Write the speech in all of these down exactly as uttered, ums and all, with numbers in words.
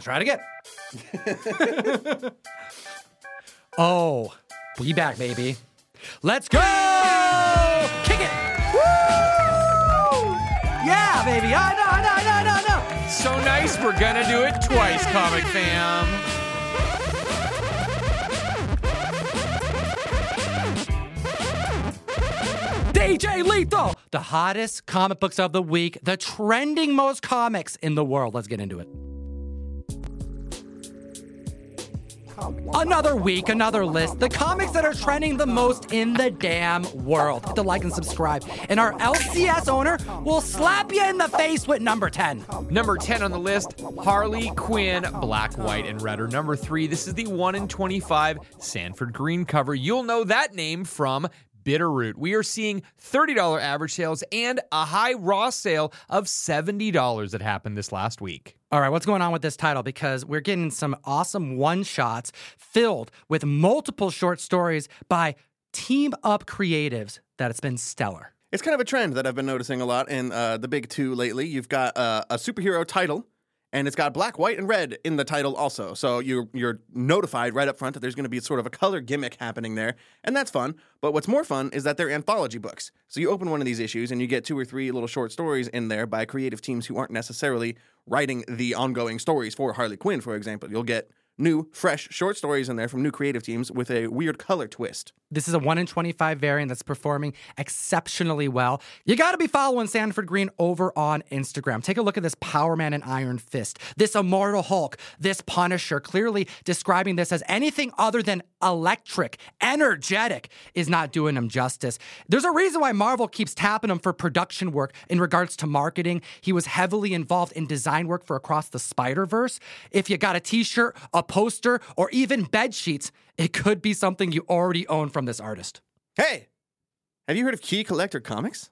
Try it again. Oh, we back, baby. Let's go! Kick it! Woo! Yeah, baby. I know, I know, I know, I know, I know. So nice, we're gonna do it twice, Comic Fam. D J Lethal, the hottest comic books of the week, the trending most comics in the world. Let's get into it. Another week, another list, the comics that are trending the most in the damn world. Hit the like and subscribe, and our L C S owner will slap you in the face with number ten. Number ten on the list, Harley Quinn, Black, White, and Redder. Number three, this is the one in twenty-five Sanford Green cover. You'll know that name from Bitterroot. We are seeing thirty dollars average sales and a high raw sale of seventy dollars that happened this last week. All right, what's going on with this title? Because we're getting some awesome one-shots filled with multiple short stories by team-up creatives that it's been stellar. It's kind of a trend that I've been noticing a lot in uh, the big two lately. You've got uh, a superhero title, and it's got black, white, and red in the title also. So you're, you're notified right up front that there's going to be sort of a color gimmick happening there. And that's fun. But what's more fun is that they're anthology books. So you open one of these issues and you get two or three little short stories in there by creative teams who aren't necessarily writing the ongoing stories for Harley Quinn, for example. You'll get new, fresh short stories in there from new creative teams with a weird color twist. This is a one in twenty-five variant that's performing exceptionally well. You got to be following Sanford Green over on Instagram. Take a look at this Power Man and Iron Fist, this Immortal Hulk, this Punisher, clearly describing this as anything other than electric, energetic, is not doing him justice. There's a reason why Marvel keeps tapping him for production work in regards to marketing. He was heavily involved in design work for Across the Spider-Verse. If you got a t-shirt, a poster, or even bed sheets, it could be something you already own from this artist. Hey, have you heard of Key Collector Comics?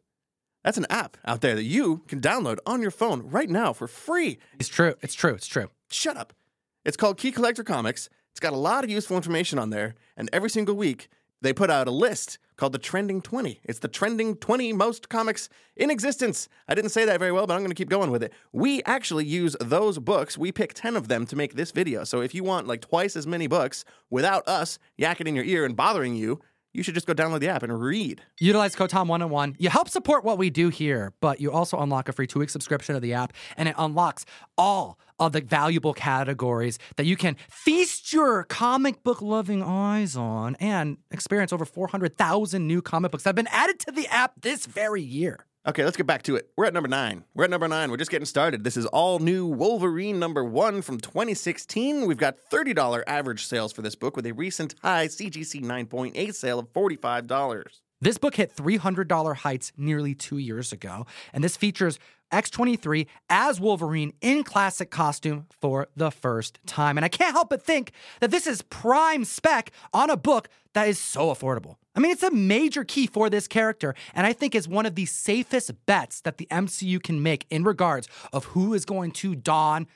That's an app out there that you can download on your phone right now for free. It's true. It's true. It's true. Shut up. It's called Key Collector Comics. It's got a lot of useful information on there, and every single week they put out a list called the Trending twenty. It's the Trending twenty most comics in existence. I didn't say that very well, but I'm going to keep going with it. We actually use those books. We pick ten of them to make this video. So if you want like twice as many books without us yakking in your ear and bothering you, you should just go download the app and read. Utilize code Tom one oh one. You help support what we do here, but you also unlock a free two-week subscription of the app, and it unlocks all of the valuable categories that you can feast your comic book-loving eyes on and experience over four hundred thousand new comic books that have been added to the app this very year. Okay, let's get back to it. We're at number nine. We're at number nine. We're just getting started. This is all-new Wolverine number one from twenty sixteen. We've got thirty dollars average sales for this book with a recent high C G C nine point eight sale of forty-five dollars. This book hit three hundred dollars heights nearly two years ago, and this features X twenty-three as Wolverine in classic costume for the first time. And I can't help but think that this is prime spec on a book that is so affordable. I mean, it's a major key for this character, and I think is one of the safest bets that the M C U can make in regards of who is going to don,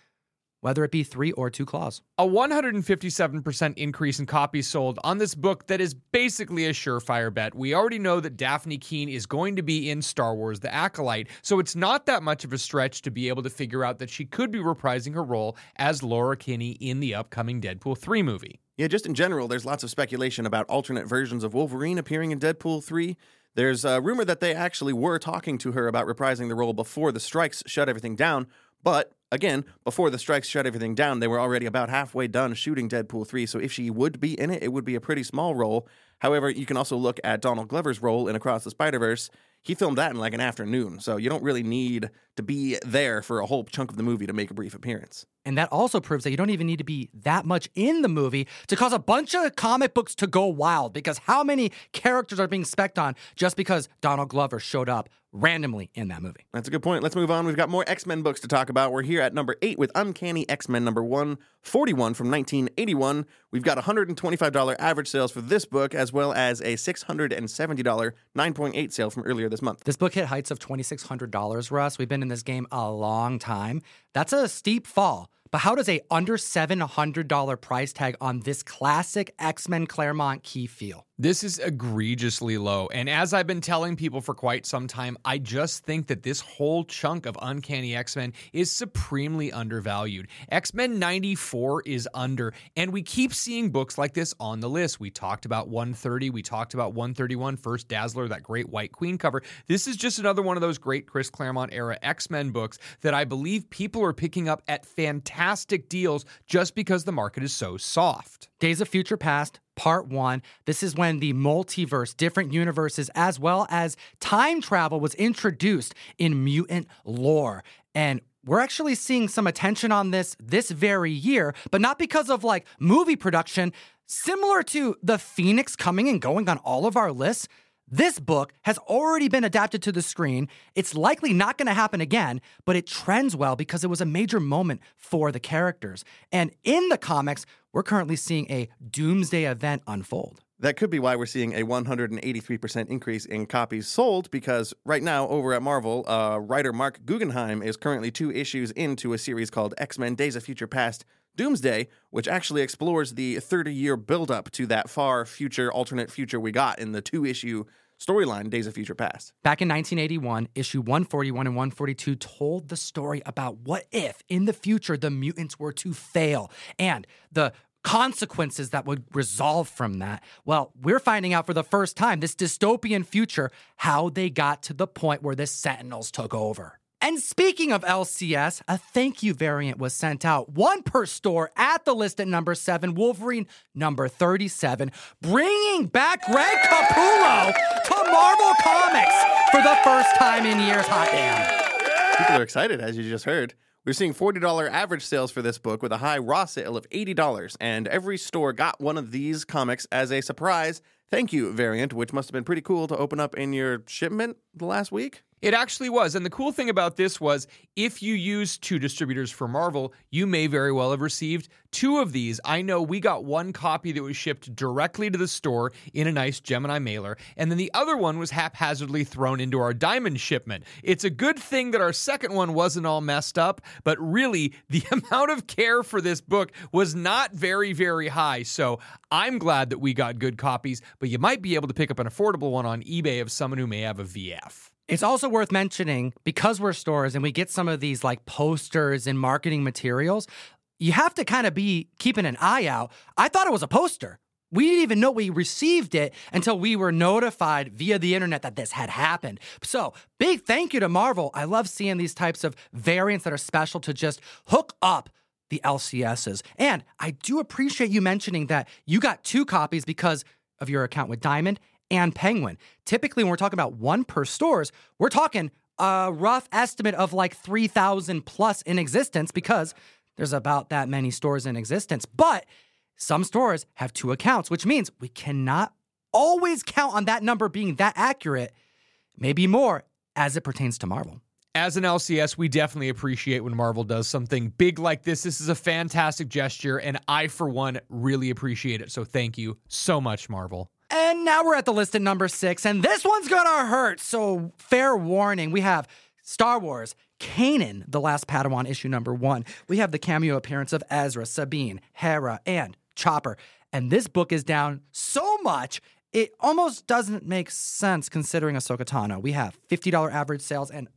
whether it be three or two claws. A one hundred fifty-seven percent increase in copies sold on this book that is basically a surefire bet. We already know that Daphne Keen is going to be in Star Wars The Acolyte, so it's not that much of a stretch to be able to figure out that she could be reprising her role as Laura Kinney in the upcoming Deadpool three movie. Yeah, just in general, there's lots of speculation about alternate versions of Wolverine appearing in Deadpool three. There's a rumor that they actually were talking to her about reprising the role before the strikes shut everything down, but again, before the strikes shut everything down, they were already about halfway done shooting Deadpool three, so if she would be in it, it would be a pretty small role. However, you can also look at Donald Glover's role in Across the Spider-Verse. He filmed that in like an afternoon, so you don't really need to be there for a whole chunk of the movie to make a brief appearance. And that also proves that you don't even need to be that much in the movie to cause a bunch of comic books to go wild, because how many characters are being spec'd on just because Donald Glover showed up randomly in that movie? That's a good point. Let's move on. We've got more X-Men books to talk about. We're here at number eight with Uncanny X-Men number one forty-one from nineteen eighty-one. We've got one hundred twenty-five dollars average sales for this book, as well as a six hundred seventy dollars nine point eight sale from earlier this month. This book hit heights of twenty-six hundred dollars, Russ. We've been in this game a long time. That's a steep fall. But how does a under seven hundred dollars price tag on this classic X-Men Claremont key feel? This is egregiously low. And as I've been telling people for quite some time, I just think that this whole chunk of Uncanny X-Men is supremely undervalued. X-Men ninety-four is under, and we keep seeing books like this on the list. We talked about one thirty, we talked about one thirty-one, First Dazzler, that great White Queen cover. This is just another one of those great Chris Claremont era X-Men books that I believe people are picking up at fantastic deals just because the market is so soft. Days of Future Past, Part one. This is when the multiverse, different universes, as well as time travel was introduced in mutant lore. And we're actually seeing some attention on this this very year, but not because of, like, movie production. Similar to the Phoenix coming and going on all of our lists, this book has already been adapted to the screen. It's likely not going to happen again, but it trends well because it was a major moment for the characters. And in the comics, we're currently seeing a doomsday event unfold. That could be why we're seeing a one hundred eighty-three percent increase in copies sold, because right now over at Marvel, uh, writer Mark Guggenheim is currently two issues into a series called X-Men Days of Future Past Doomsday, which actually explores the thirty-year buildup to that far future, alternate future we got in the two-issue storyline, Days of Future Past. Back in nineteen eighty-one, issue one forty-one and one forty-two told the story about what if, in the future, the mutants were to fail and the consequences that would resolve from that. Well, we're finding out for the first time, this dystopian future, how they got to the point where the Sentinels took over. And speaking of L C S, a thank you variant was sent out. One per store at the list at number seven, Wolverine number thirty-seven, bringing back Greg Capullo to Marvel Comics for the first time in years. Hot damn. People are excited, as you just heard. We're seeing forty dollars average sales for this book with a high raw sale of eighty dollars, and every store got one of these comics as a surprise thank you variant, which must have been pretty cool to open up in your shipment the last week. It actually was. And the cool thing about this was, if you use two distributors for Marvel, you may very well have received two of these. I know we got one copy that was shipped directly to the store in a nice Gemini mailer, and then the other one was haphazardly thrown into our Diamond shipment. It's a good thing that our second one wasn't all messed up, but really, the amount of care for this book was not very, very high. So I'm glad that we got good copies, but you might be able to pick up an affordable one on eBay of someone who may have a V F. It's also worth mentioning, because we're stores and we get some of these, like, posters and marketing materials, you have to kind of be keeping an eye out. I thought it was a poster. We didn't even know we received it until we were notified via the internet that this had happened. So, big thank you to Marvel. I love seeing these types of variants that are special to just hook up the L C Ss. And I do appreciate you mentioning that you got two copies because of your account with Diamond and Penguin. Typically, when we're talking about one per stores, we're talking a rough estimate of like three thousand plus in existence, because there's about that many stores in existence. But some stores have two accounts, which means we cannot always count on that number being that accurate, maybe more as it pertains to Marvel. As an L C S, we definitely appreciate when Marvel does something big like this. This is a fantastic gesture, and I, for one, really appreciate it. So thank you so much, Marvel. And now we're at the list at number six, and this one's gonna hurt, so fair warning. We have Star Wars, Kanan, The Last Padawan, issue number one. We have the cameo appearance of Ezra, Sabine, Hera, and Chopper. And this book is down so much, it almost doesn't make sense considering Ahsoka Tano. We have fifty dollars average sales, and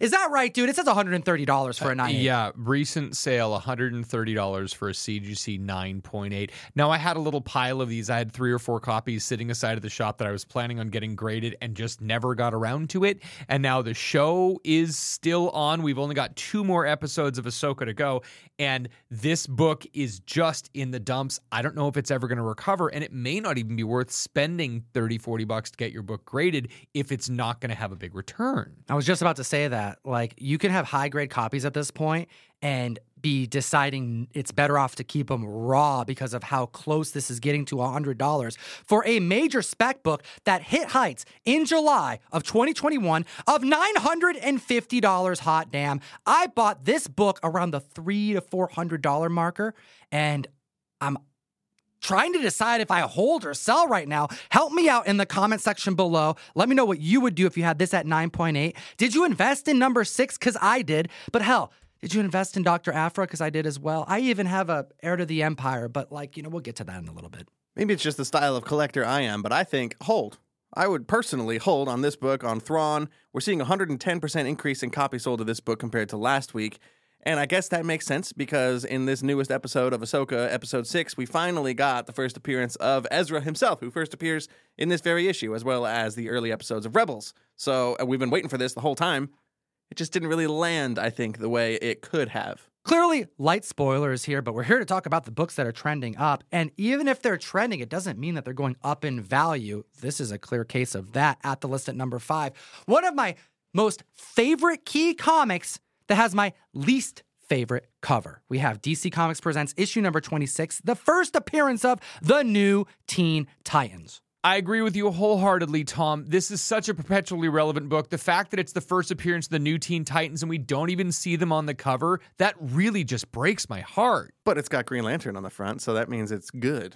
is that right, dude? It says one hundred thirty dollars for a nine eight. Uh, yeah, recent sale, one hundred thirty dollars for a C G C nine point eight. Now, I had a little pile of these. I had three or four copies sitting aside at the shop that I was planning on getting graded and just never got around to it. And now the show is still on. We've only got two more episodes of Ahsoka to go, and this book is just in the dumps. I don't know if it's ever going to recover, and it may not even be worth spending thirty, forty bucks to get your book graded if it's not going to have a big return. I was just about to say that. Like, you can have high-grade copies at this point and be deciding it's better off to keep them raw because of how close this is getting to one hundred dollars for a major spec book that hit heights in July of twenty twenty-one of nine hundred fifty dollars. Hot damn. I bought this book around the three hundred to four hundred dollars marker, and I'm trying to decide if I hold or sell right now. Help me out in the comment section below. Let me know what you would do if you had this at nine point eight. Did you invest in number six? Because I did. But hell, did you invest in Doctor Aphra? Because I did as well. I even have a Heir to the Empire, but like, you know, we'll get to that in a little bit. Maybe it's just the style of collector I am, but I think, hold. I would personally hold on this book on Thrawn. We're seeing a one hundred ten percent increase in copies sold of this book compared to last week. And I guess that makes sense because in this newest episode of Ahsoka, episode six, we finally got the first appearance of Ezra himself, who first appears in this very issue, as well as the early episodes of Rebels. So we've been waiting for this the whole time. It just didn't really land, I think, the way it could have. Clearly, light spoilers here, but we're here to talk about the books that are trending up. And even if they're trending, it doesn't mean that they're going up in value. This is a clear case of that at the list at number five. One of my most favorite Key Comics that has my least favorite cover. We have D C Comics Presents issue number twenty-six, the first appearance of The New Teen Titans. I agree with you wholeheartedly, Tom. This is such a perpetually relevant book. The fact that it's the first appearance of the New Teen Titans and we don't even see them on the cover, that really just breaks my heart. But it's got Green Lantern on the front, so that means it's good.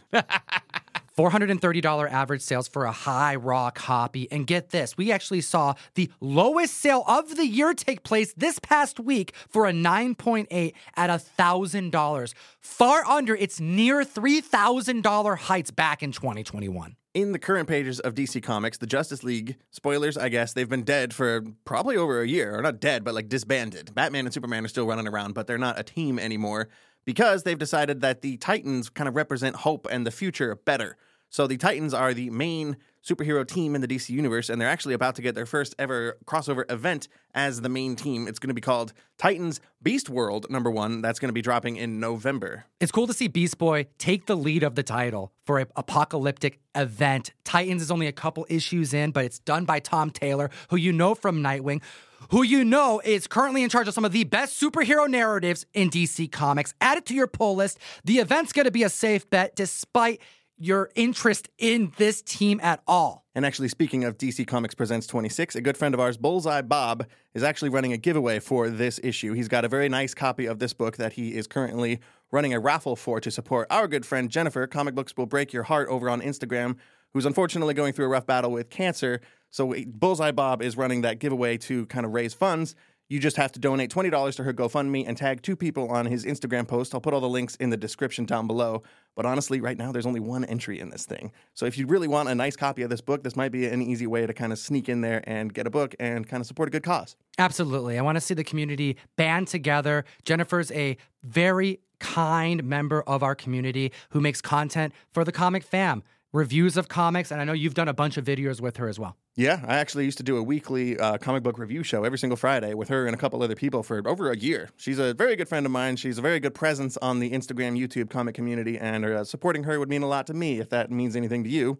four hundred thirty dollars average sales for a high raw copy. And get this, we actually saw the lowest sale of the year take place this past week for a nine point eight at one thousand dollars. Far under its near three thousand dollars heights back in twenty twenty-one. In the current pages of D C Comics, the Justice League, spoilers, I guess, they've been dead for probably over a year. Or not dead, but like disbanded. Batman and Superman are still running around, but they're not a team anymore because they've decided that the Titans kind of represent hope and the future better. So the Titans are the main superhero team in the D C universe, and they're actually about to get their first ever crossover event as the main team. It's going to be called Titans Beast World number one. That's going to be dropping in November. It's cool to see Beast Boy take the lead of the title for an apocalyptic event. Titans is only a couple issues in, but it's done by Tom Taylor, who you know from Nightwing, who you know is currently in charge of some of the best superhero narratives in D C Comics. Add it to your pull list. The event's going to be a safe bet despite your interest in this team at all. And actually, speaking of D C Comics Presents twenty-six, a good friend of ours, Bullseye Bob, is actually running a giveaway for this issue. He's got a very nice copy of this book that he is currently running a raffle for to support our good friend Jennifer, Comic Books Will Break Your Heart, over on Instagram, who's unfortunately going through a rough battle with cancer. So Bullseye Bob is running that giveaway to kind of raise funds. You just have to donate twenty dollars to her GoFundMe and tag two people on his Instagram post. I'll put all the links in the description down below. But honestly, right now, there's only one entry in this thing. So if you really want a nice copy of this book, this might be an easy way to kind of sneak in there and get a book and kind of support a good cause. Absolutely. I want to see the community band together. Jennifer's a very kind member of our community who makes content for the comic fam. Reviews of comics, and I know you've done a bunch of videos with her as well. Yeah, I actually used to do a weekly uh, comic book review show every single Friday with her and a couple other people for over a year. She's a very good friend of mine. She's a very good presence on the Instagram, YouTube comic community, and uh, supporting her would mean a lot to me. If that means anything to you,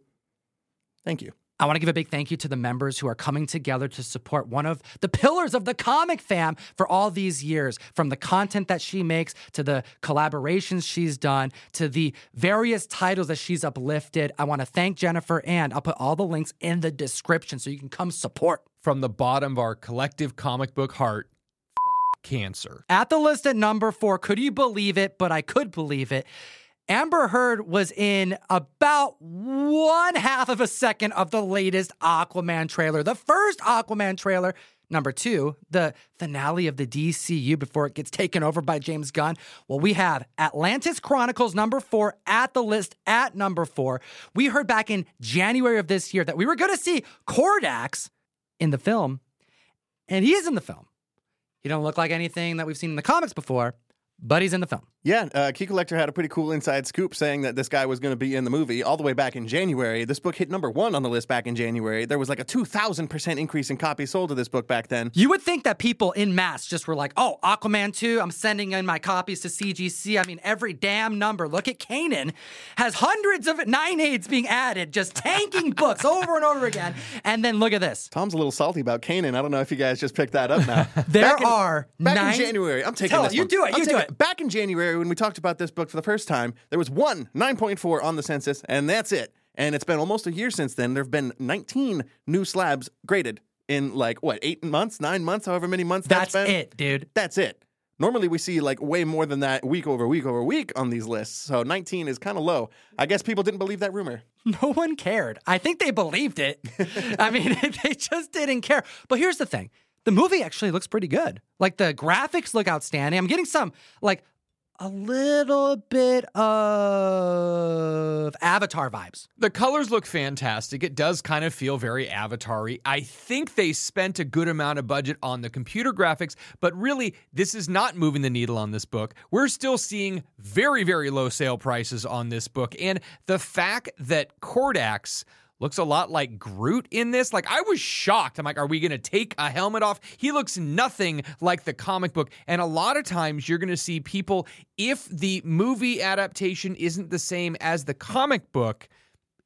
thank you. I want to give a big thank you to the members who are coming together to support one of the pillars of the comic fam for all these years, from the content that she makes to the collaborations she's done to the various titles that she's uplifted. I want to thank Jennifer, and I'll put all the links in the description so you can come support. From the bottom of our collective comic book heart, f- cancer. At the list at number four, could you believe it? But I could believe it. Amber Heard was in about one half of a second of the latest Aquaman trailer. The first Aquaman trailer, number two, the finale of the D C U before it gets taken over by James Gunn. Well, we have Atlantis Chronicles number four at the list at number four. We heard back in January of this year that we were going to see Kordax in the film, and he is in the film. He don't look like anything that we've seen in the comics before, but he's in the film. Yeah, uh, Key Collector had a pretty cool inside scoop saying that this guy was going to be in the movie all the way back in January. This book hit number one on the list back in January. There was like a two thousand percent increase in copies sold of this book back then. You would think that people in mass just were like, oh, Aquaman two, I'm sending in my copies to C G C. I mean, every damn number. Look at Kanan. Has hundreds of nine-eights being added, just tanking books over and over again. And then look at this. Tom's a little salty about Kanan. I don't know if you guys just picked that up now. there back in, are Back nine... in January. I'm taking Tell this you one. You do it. You I'm do taking... it. Back in January, when we talked about this book for the first time, there was one nine point four on the census, and that's it. And it's been almost a year since then. There have been nineteen new slabs graded in, like, what, eight months, nine months, however many months that's, that's been? That's it, dude. That's it. Normally we see, like, way more than that week over week over week on these lists, so nineteen is kind of low. I guess people didn't believe that rumor. No one cared. I think they believed it. I mean, they just didn't care. But here's the thing. The movie actually looks pretty good. Like, the graphics look outstanding. I'm getting some, like... a little bit of Avatar vibes. The colors look fantastic. It does kind of feel very Avatar-y. I think they spent a good amount of budget on the computer graphics, but really, this is not moving the needle on this book. We're still seeing very, very low sale prices on this book, and the fact that Kordax looks a lot like Groot in this. Like, I was shocked. I'm like, are we going to take a helmet off? He looks nothing like the comic book. And a lot of times you're going to see people, if the movie adaptation isn't the same as the comic book,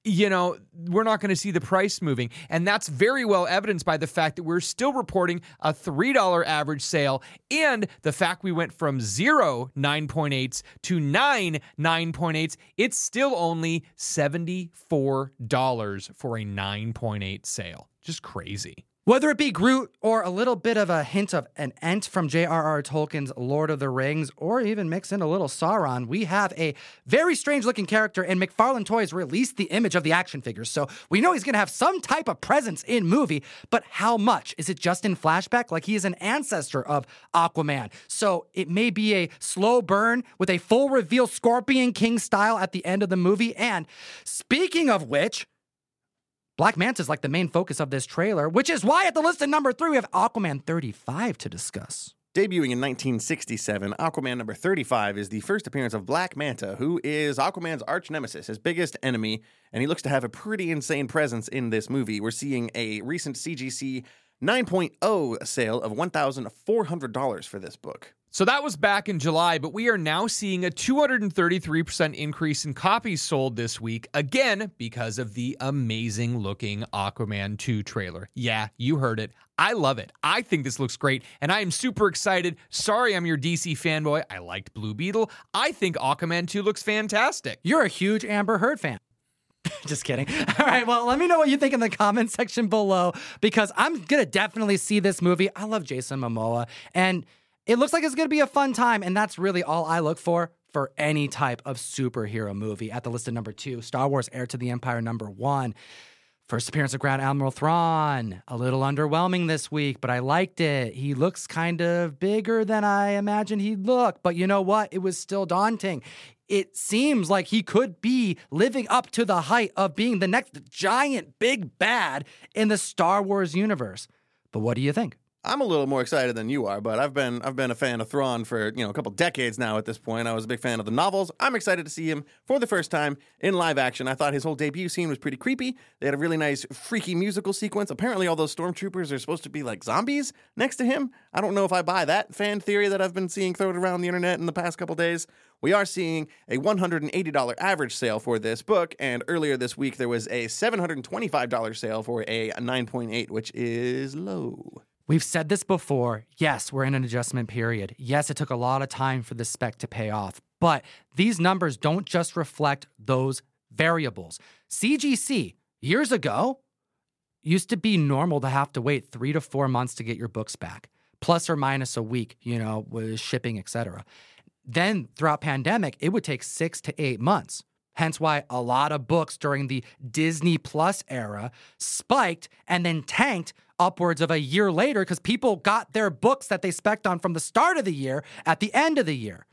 you know, we're not going to see the price moving. And that's very well evidenced by the fact that we're still reporting a three dollars average sale, and the fact we went from zero nine point eights to nine nine point eights. It's still only seventy-four dollars for a nine point eight sale. Just crazy. Whether it be Groot or a little bit of a hint of an Ent from J R R. Tolkien's Lord of the Rings, or even mix in a little Sauron, we have a very strange-looking character, and McFarlane Toys released the image of the action figures, so we know he's going to have some type of presence in movie, but how much? Is it just in flashback? Like, he is an ancestor of Aquaman, so it may be a slow burn with a full reveal Scorpion King style at the end of the movie. And speaking of which, Black Manta is like the main focus of this trailer, which is why at the list at number three, we have Aquaman thirty-five to discuss. Debuting in nineteen sixty-seven, Aquaman number thirty-five is the first appearance of Black Manta, who is Aquaman's arch nemesis, his biggest enemy, and he looks to have a pretty insane presence in this movie. We're seeing a recent C G C nine point oh sale of one thousand four hundred dollars for this book. So that was back in July, but we are now seeing a two hundred thirty-three percent increase in copies sold this week, again, because of the amazing-looking Aquaman two trailer. Yeah, you heard it. I love it. I think this looks great, and I am super excited. Sorry I'm your D C fanboy. I liked Blue Beetle. I think Aquaman two looks fantastic. You're a huge Amber Heard fan. Just kidding. All right, well, let me know what you think in the comment section below, because I'm going to definitely see this movie. I love Jason Momoa, and it looks like it's going to be a fun time, and that's really all I look for for any type of superhero movie. At the list of number two, Star Wars Heir to the Empire number one. First appearance of Grand Admiral Thrawn. A little underwhelming this week, but I liked it. He looks kind of bigger than I imagined he'd look, but you know what? It was still daunting. It seems like he could be living up to the height of being the next giant big bad in the Star Wars universe. But what do you think? I'm a little more excited than you are, but I've been I've been a fan of Thrawn for, you know, a couple decades now at this point. I was a big fan of the novels. I'm excited to see him for the first time in live action. I thought his whole debut scene was pretty creepy. They had a really nice, freaky musical sequence. Apparently all those stormtroopers are supposed to be like zombies next to him. I don't know if I buy that fan theory that I've been seeing thrown around the internet in the past couple days. We are seeing a one hundred eighty dollars average sale for this book, and earlier this week there was a seven hundred twenty-five dollars sale for a nine point eight, which is low. We've said this before. Yes, we're in an adjustment period. Yes, it took a lot of time for the spec to pay off, but these numbers don't just reflect those variables. C G C, years ago, used to be normal to have to wait three to four months to get your books back, plus or minus a week, you know, with shipping, et cetera. Then throughout pandemic, it would take six to eight months. Hence why a lot of books during the Disney Plus era spiked and then tanked upwards of a year later, because people got their books that they spec'd on from the start of the year at the end of the year.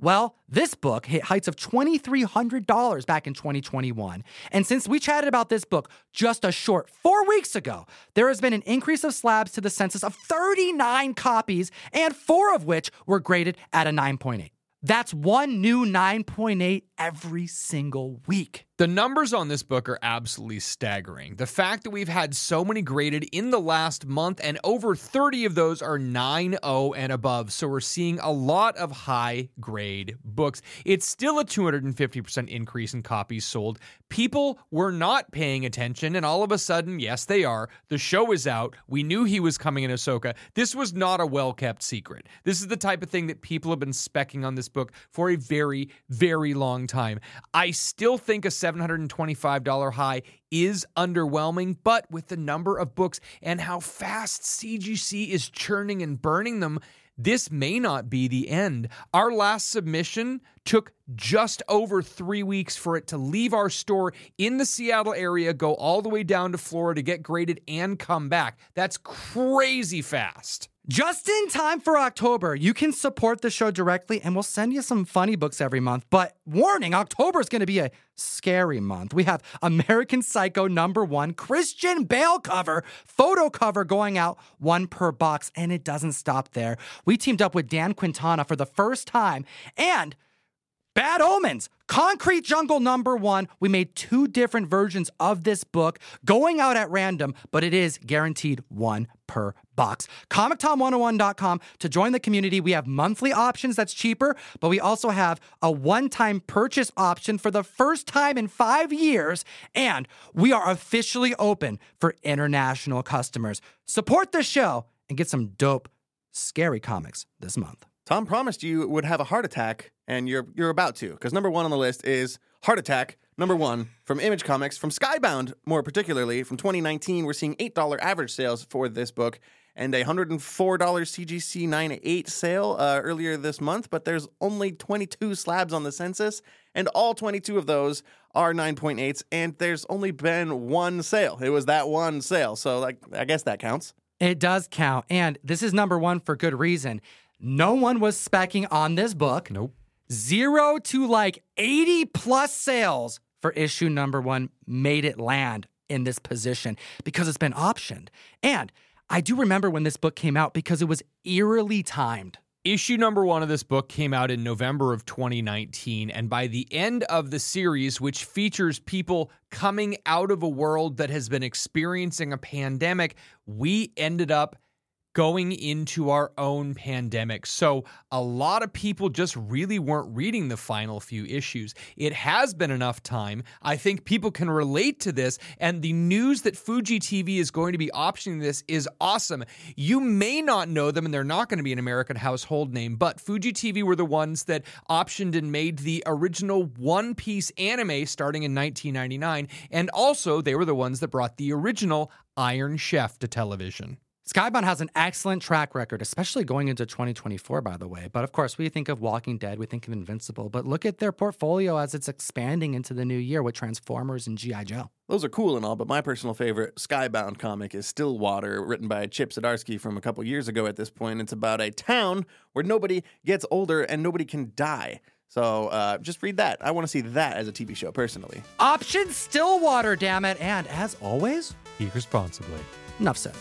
Well, this book hit heights of two thousand three hundred dollars back in twenty twenty-one. And since we chatted about this book just a short four weeks ago, there has been an increase of slabs to the census of thirty-nine copies, and four of which were graded at a nine point eight. That's one new nine point eight every single week. The numbers on this book are absolutely staggering. The fact that we've had so many graded in the last month, and over thirty of those are nine point oh and above. So we're seeing a lot of high-grade books. It's still a two hundred fifty percent increase in copies sold. People were not paying attention, and all of a sudden, yes, they are. The show is out. We knew he was coming in Ahsoka. This was not a well-kept secret. This is the type of thing that people have been specking on this book for a very, very long time. I still think a seven hundred twenty-five dollars high is underwhelming, but with the number of books and how fast C G C is churning and burning them, this may not be the end. Our last submission took just over three weeks for it to leave our store in the Seattle area, go all the way down to Florida, get graded, and come back. That's crazy fast. Just in time for October, you can support the show directly, and we'll send you some funny books every month. But warning, October is going to be a scary month. We have American Psycho number one, Christian Bale cover, photo cover going out, one per box, and it doesn't stop there. We teamed up with Dan Quintana for the first time, and Bad Omens, Concrete Jungle number one. We made two different versions of this book going out at random, but it is guaranteed one per box. Comictom one oh one dot com to join the community. We have monthly options that's cheaper, but we also have a one-time purchase option for the first time in five years, and we are officially open for international customers. Support the show and get some dope, scary comics this month. Tom promised you would have a heart attack, and you're you're about to, because number one on the list is Heart Attack, number one, from Image Comics, from Skybound, more particularly, from twenty nineteen. We're seeing eight dollars average sales for this book, and a one hundred four dollars C G C ninety-eight sale uh, earlier this month, but there's only twenty-two slabs on the census, and all twenty-two of those are nine point eights, and there's only been one sale. It was that one sale, so like I guess that counts. It does count, and this is number one for good reason. No one was specking on this book. Nope. Zero to like eighty plus sales for issue number one made it land in this position because it's been optioned. And I do remember when this book came out because it was eerily timed. Issue number one of this book came out in November of twenty nineteen, and by the end of the series, which features people coming out of a world that has been experiencing a pandemic, we ended up going into our own pandemic. So a lot of people just really weren't reading the final few issues. It has been enough time. I think people can relate to this, and the news that Fuji T V is going to be optioning this is awesome. You may not know them, and they're not going to be an American household name, but Fuji T V were the ones that optioned and made the original One Piece anime starting in nineteen ninety-nine, and also they were the ones that brought the original Iron Chef to television. Skybound has an excellent track record, especially going into twenty twenty-four, by the way. But of course, we think of Walking Dead, we think of Invincible, but look at their portfolio as it's expanding into the new year with Transformers and G I Joe. Those are cool and all, but my personal favorite Skybound comic is Stillwater, written by Chip Zdarsky from a couple years ago at this point. It's about a town where nobody gets older and nobody can die. So uh, just read that. I want to see that as a T V show, personally. Option Stillwater, damn it. And as always, be responsibly. Enough said.